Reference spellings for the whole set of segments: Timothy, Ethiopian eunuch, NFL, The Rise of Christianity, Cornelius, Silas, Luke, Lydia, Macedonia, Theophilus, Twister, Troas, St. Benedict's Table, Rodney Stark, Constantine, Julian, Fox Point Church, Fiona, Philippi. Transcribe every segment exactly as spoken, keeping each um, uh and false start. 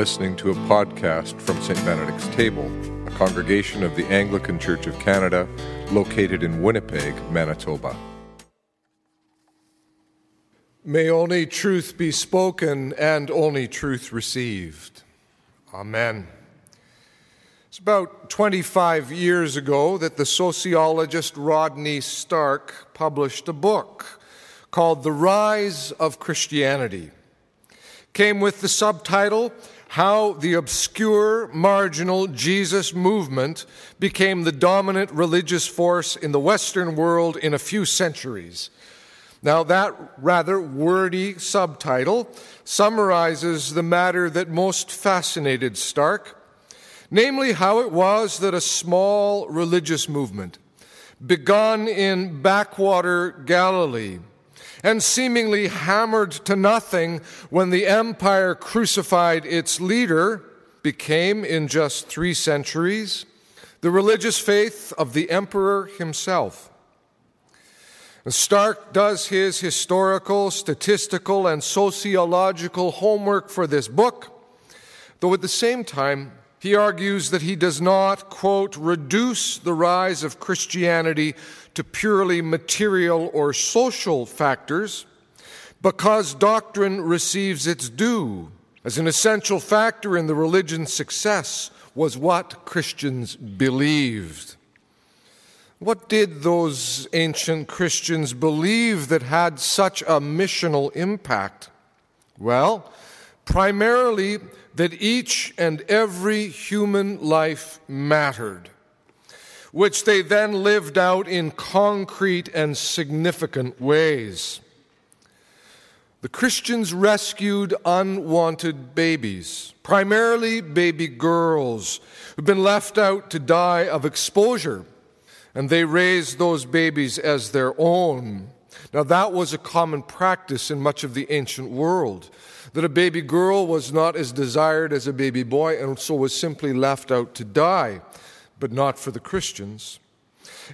listening to a podcast from Saint Benedict's Table, a congregation of the Anglican Church of Canada located in Winnipeg, Manitoba. May only truth be spoken and only truth received. Amen. It's about twenty-five years ago that the sociologist Rodney Stark published a book called The Rise of Christianity. Came with the subtitle, How the Obscure Marginal Jesus Movement Became the Dominant Religious Force in the Western World in a Few Centuries. Now, that rather wordy subtitle summarizes the matter that most fascinated Stark, namely how it was that a small religious movement, begun in backwater Galilee, and seemingly hammered to nothing when the empire crucified its leader, became in just three centuries the religious faith of the emperor himself. And Stark does his historical, statistical, and sociological homework for this book, though at the same time he argues that he does not, quote, reduce the rise of Christianity to purely material or social factors, because doctrine receives its due as an essential factor in the religion's success was what Christians believed. What did those ancient Christians believe that had such a missional impact? Well, primarily that each and every human life mattered, which they then lived out in concrete and significant ways. The Christians rescued unwanted babies, primarily baby girls, who'd been left out to die of exposure, and they raised those babies as their own. Now, that was a common practice in much of the ancient world, that a baby girl was not as desired as a baby boy and so was simply left out to die, but not for the Christians.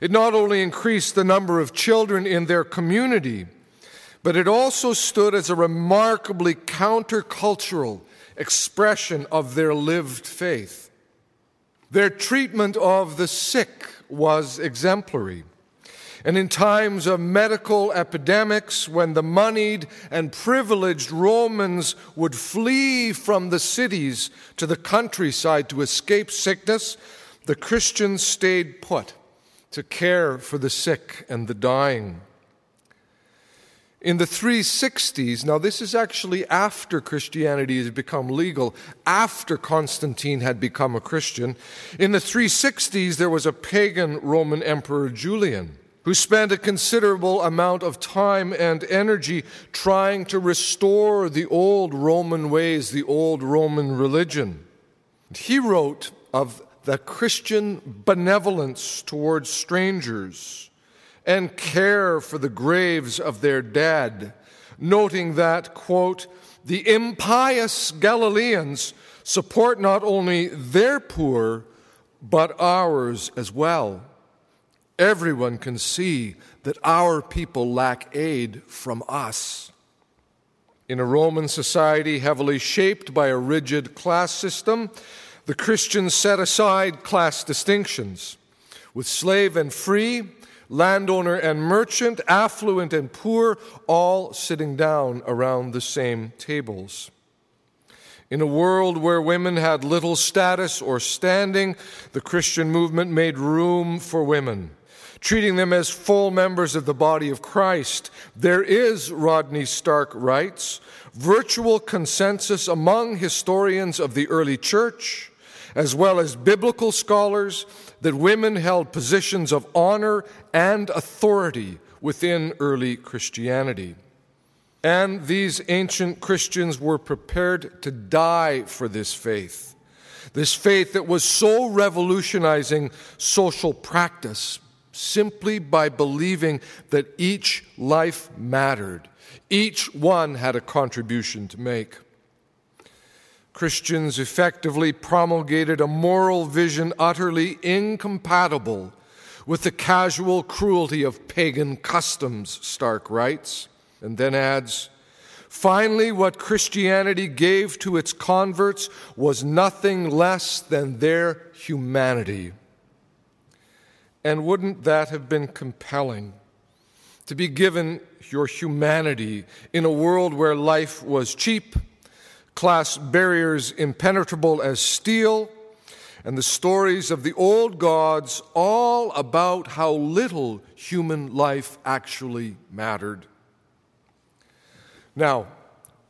It not only increased the number of children in their community, but it also stood as a remarkably countercultural expression of their lived faith. Their treatment of the sick was exemplary. And in times of medical epidemics, when the moneyed and privileged Romans would flee from the cities to the countryside to escape sickness, the Christians stayed put to care for the sick and the dying. In the three sixties, now this is actually after Christianity has become legal, after Constantine had become a Christian, in the three sixties there was a pagan Roman emperor, Julian, who spent a considerable amount of time and energy trying to restore the old Roman ways, the old Roman religion. He wrote of the Christian benevolence towards strangers and care for the graves of their dead, noting that, quote, the impious Galileans support not only their poor, but ours as well. Everyone can see that our people lack aid from us. In a Roman society heavily shaped by a rigid class system, the Christians set aside class distinctions, with slave and free, landowner and merchant, affluent and poor, all sitting down around the same tables. In a world where women had little status or standing, the Christian movement made room for women, treating them as full members of the body of Christ. There is, Rodney Stark writes, virtual consensus among historians of the early church, as well as biblical scholars, that women held positions of honor and authority within early Christianity. And these ancient Christians were prepared to die for this faith, this faith that was so revolutionizing social practice, simply by believing that each life mattered. Each one had a contribution to make. Christians effectively promulgated a moral vision utterly incompatible with the casual cruelty of pagan customs, Stark writes, and then adds, Finally, what Christianity gave to its converts was nothing less than their humanity. And wouldn't that have been compelling? To be given your humanity in a world where life was cheap, class barriers impenetrable as steel, and the stories of the old gods all about how little human life actually mattered. Now,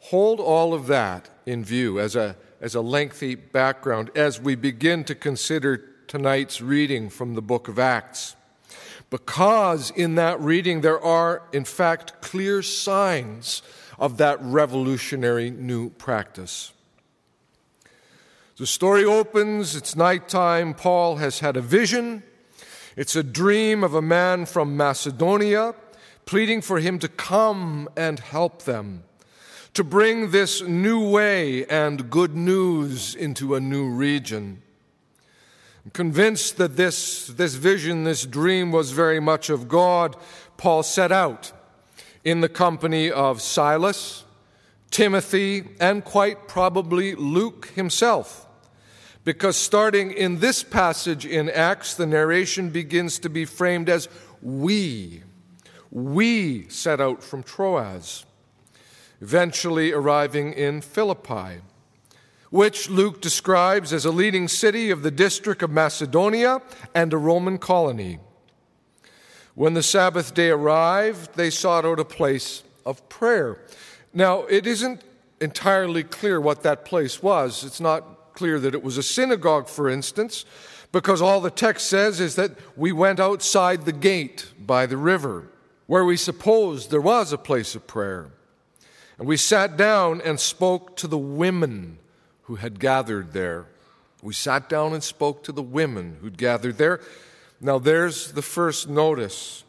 hold all of that in view as a, as a lengthy background as we begin to consider tonight's reading from the book of Acts. Because in that reading there are, in fact, clear signs of that revolutionary new practice. The story opens, it's nighttime, Paul has had a vision. It's a dream of a man from Macedonia pleading for him to come and help them, to bring this new way and good news into a new region. Convinced that this, this vision, this dream was very much of God, Paul set out in the company of Silas, Timothy, and quite probably Luke himself, because starting in this passage in Acts, the narration begins to be framed as we. We set out from Troas, eventually arriving in Philippi, which Luke describes as a leading city of the district of Macedonia and a Roman colony. When the Sabbath day arrived, they sought out a place of prayer. Now, it isn't entirely clear what that place was. It's not clear that it was a synagogue, for instance, because all the text says is that we went outside the gate by the river, where we supposed there was a place of prayer. And we sat down and spoke to the women who had gathered there. We sat down and spoke to the women who'd gathered there. Now there's the first notice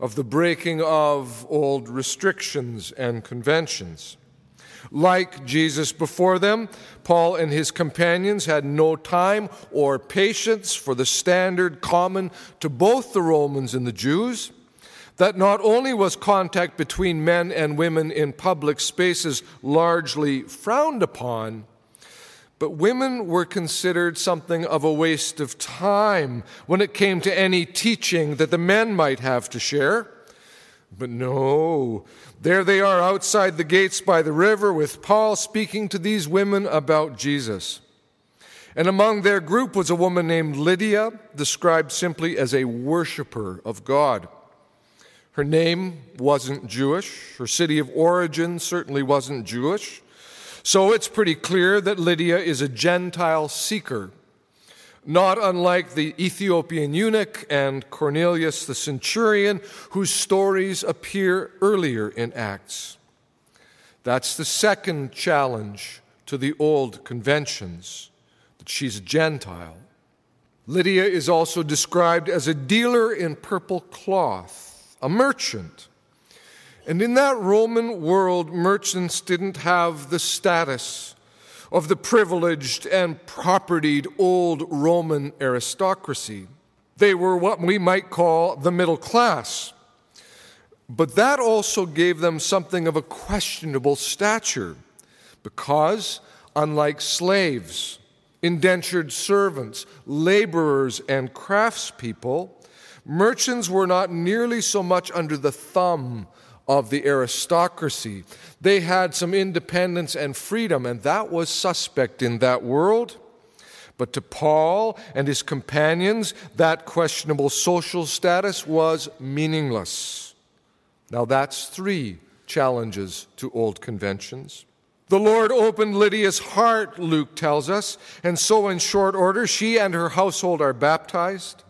of the breaking of old restrictions and conventions. Like Jesus before them, Paul and his companions had no time or patience for the standard common to both the Romans and the Jews, that not only was contact between men and women in public spaces largely frowned upon, but women were considered something of a waste of time when it came to any teaching that the men might have to share. But no, there they are outside the gates by the river with Paul speaking to these women about Jesus. And among their group was a woman named Lydia, described simply as a worshiper of God. Her name wasn't Jewish. Her city of origin certainly wasn't Jewish. So it's pretty clear that Lydia is a Gentile seeker, not unlike the Ethiopian eunuch and Cornelius the centurion, whose stories appear earlier in Acts. That's the second challenge to the old conventions, that she's a Gentile. Lydia is also described as a dealer in purple cloth, a merchant. And in that Roman world, merchants didn't have the status of the privileged and propertied old Roman aristocracy. They were what we might call the middle class. But that also gave them something of a questionable stature because, unlike slaves, indentured servants, laborers, and craftspeople, merchants were not nearly so much under the thumb of the aristocracy. They had some independence and freedom, and that was suspect in that world. But to Paul and his companions, that questionable social status was meaningless. Now that's three challenges to old conventions. The Lord opened Lydia's heart, Luke tells us, and so in short order she and her household are baptized.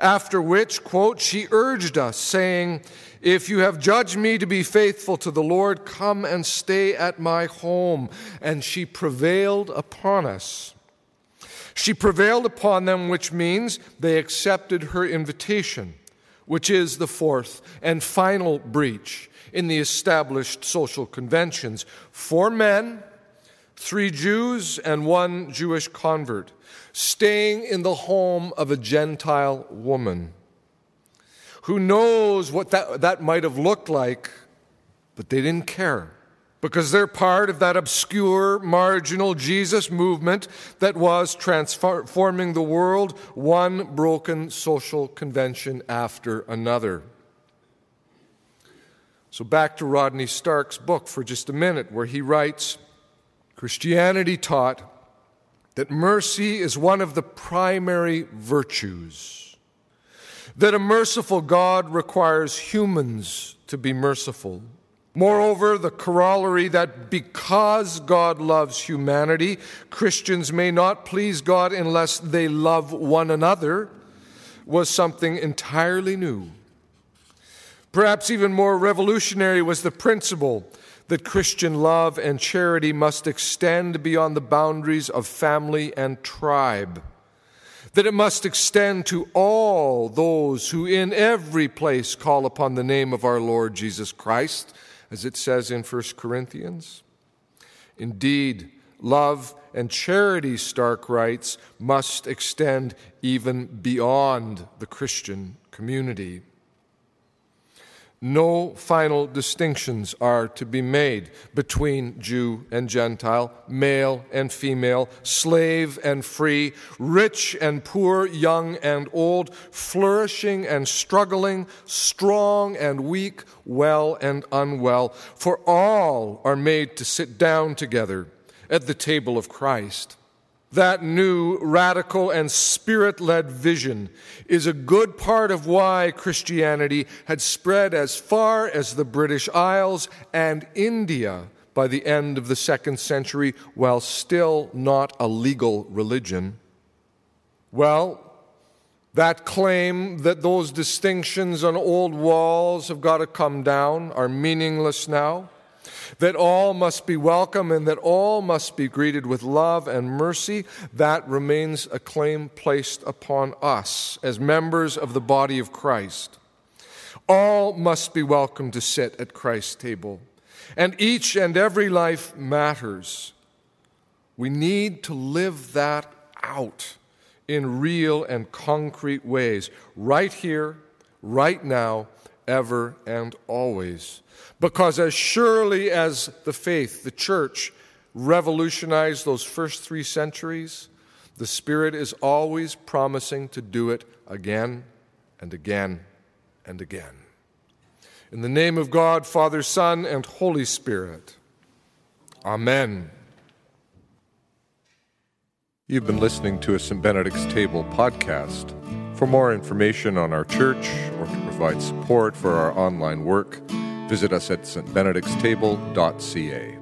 After which, quote, she urged us, saying, "If you have judged me to be faithful to the Lord, come and stay at my home." And she prevailed upon us. She prevailed upon them, which means they accepted her invitation, which is the fourth and final breach in the established social conventions. Four men, three Jews, and one Jewish convert, staying in the home of a Gentile woman. Who knows what that, that might have looked like, but they didn't care. because they're part of that obscure, marginal Jesus movement that was transforming the world, one broken social convention after another. So back to Rodney Stark's book for just a minute, where he writes, Christianity taught that mercy is one of the primary virtues, that a merciful God requires humans to be merciful. Moreover, the corollary that because God loves humanity, Christians may not please God unless they love one another, was something entirely new. Perhaps even more revolutionary was the principle that Christian love and charity must extend beyond the boundaries of family and tribe, that it must extend to all those who in every place call upon the name of our Lord Jesus Christ, as it says in First Corinthians. Indeed, love and charity, Stark writes, must extend even beyond the Christian community. No final distinctions are to be made between Jew and Gentile, male and female, slave and free, rich and poor, young and old, flourishing and struggling, strong and weak, well and unwell. For all are made to sit down together at the table of Christ. That new, radical, and spirit-led vision is a good part of why Christianity had spread as far as the British Isles and India by the end of the second century, while still not a legal religion. Well, that claim that those distinctions on old walls have got to come down are meaningless now, that all must be welcome and that all must be greeted with love and mercy, that remains a claim placed upon us as members of the body of Christ. All must be welcome to sit at Christ's table, and each and every life matters. We need to live that out in real and concrete ways, right here, right now, ever and always. Because as surely as the faith, the church, revolutionized those first three centuries, the Spirit is always promising to do it again and again and again. In the name of God, Father, Son, and Holy Spirit. Amen. You've been listening to a Saint Benedict's Table podcast. For more information on our church or to provide support for our online work, visit us at s t benedicts table dot c a.